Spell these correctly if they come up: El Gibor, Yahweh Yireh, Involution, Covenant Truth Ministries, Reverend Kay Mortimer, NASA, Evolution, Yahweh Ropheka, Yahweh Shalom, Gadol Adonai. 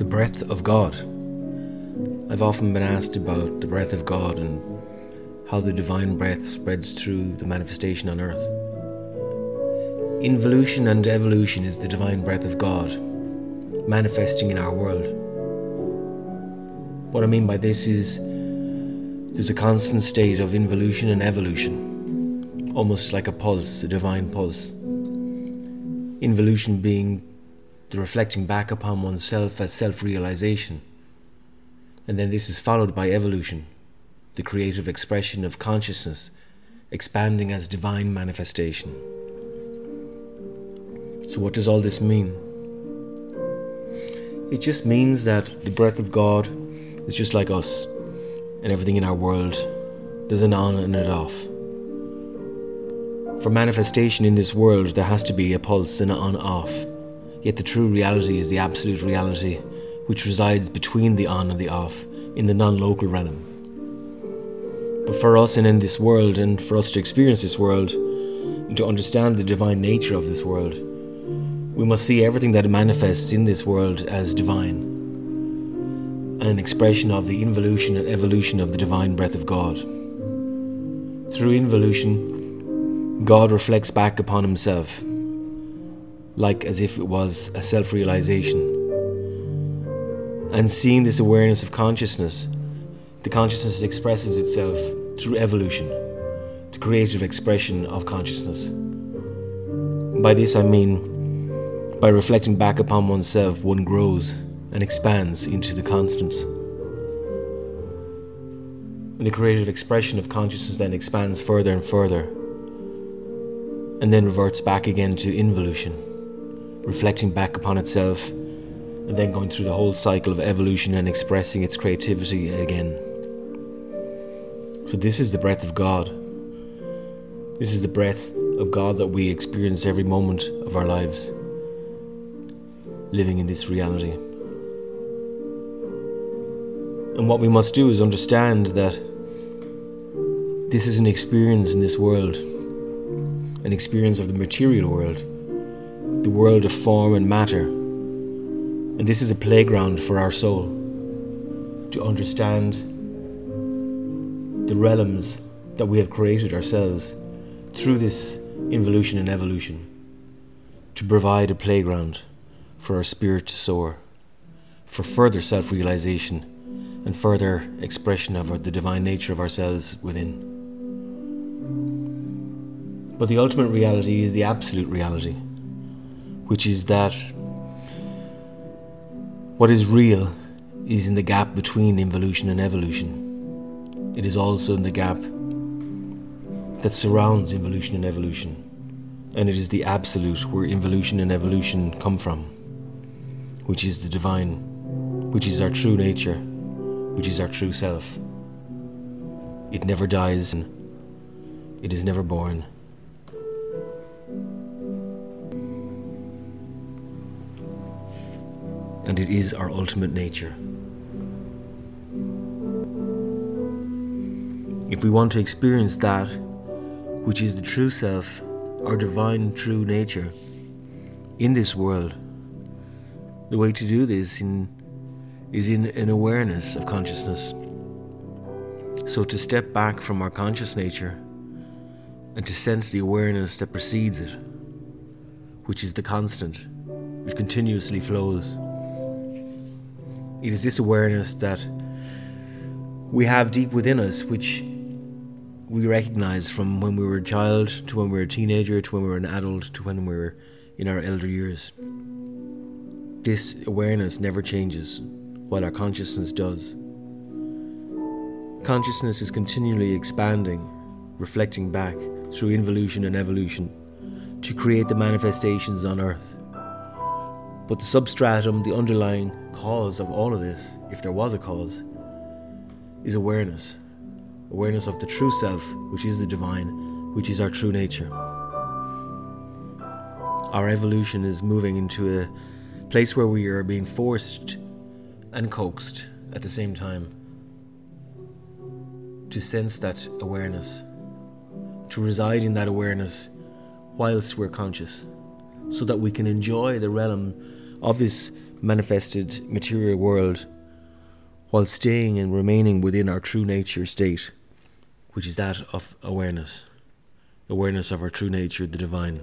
the breath of God. I've often been asked about the breath of God and how the divine breath spreads through the manifestation on earth. Involution and evolution is the divine breath of God manifesting in our world. What I mean by this is there's a constant state of involution and evolution, almost like a pulse, a divine pulse. Involution being the reflecting back upon oneself as self-realization. And then this is followed by evolution, the creative expression of consciousness, expanding as divine manifestation. So what does all this mean? It just means that the breath of God is just like us, and everything in our world, there's an on and an off. For manifestation in this world, there has to be a pulse and an on-off. Yet the true reality is the absolute reality, which resides between the on and the off, in the non-local realm. But for us and in this world, and for us to experience this world, and to understand the divine nature of this world, we must see everything that manifests in this world as divine, and an expression of the involution and evolution of the divine breath of God. Through involution, God reflects back upon himself, like as if it was a self-realization. And seeing this awareness of consciousness, the consciousness expresses itself through evolution, the creative expression of consciousness. By this I mean, by reflecting back upon oneself, one grows and expands into the constants. And the creative expression of consciousness then expands further and further, and then reverts back again to involution, reflecting back upon itself, and then going through the whole cycle of evolution and expressing its creativity again. So this is the breath of God. This is the breath of God that we experience every moment of our lives, living in this reality. And what we must do is understand that this is an experience in this world, an experience of the material world, the world of form and matter. And this is a playground for our soul, to understand the realms that we have created ourselves through this involution and evolution, to provide a playground for our spirit to soar, for further self-realization and further expression of the divine nature of ourselves within. But the ultimate reality is the absolute reality, which is that what is real is in the gap between involution and evolution. It is also in the gap that surrounds involution and evolution, and it is the absolute where involution and evolution come from, which is the divine, which is our true nature, which is our true self. It never dies, it is never born. And it is our ultimate nature. If we want to experience that, which is the true self, our divine true nature, in this world, the way to do this is in an awareness of consciousness. So to step back from our conscious nature and to sense the awareness that precedes it, which is the constant, which continuously flows. It is this awareness that we have deep within us, which we recognize from when we were a child, to when we were a teenager, to when we were an adult, to when we were in our elder years. This awareness never changes, while our consciousness does. Consciousness is continually expanding, reflecting back through involution and evolution to create the manifestations on earth. But the substratum, the underlying cause of all of this, if there was a cause, is awareness. Awareness of the true self, which is the divine, which is our true nature. Our evolution is moving into a place where we are being forced and coaxed at the same time to sense that awareness, to reside in that awareness whilst we're conscious, so that we can enjoy the realm of this manifested material world while staying and remaining within our true nature state, which is that of awareness, awareness of our true nature, the divine.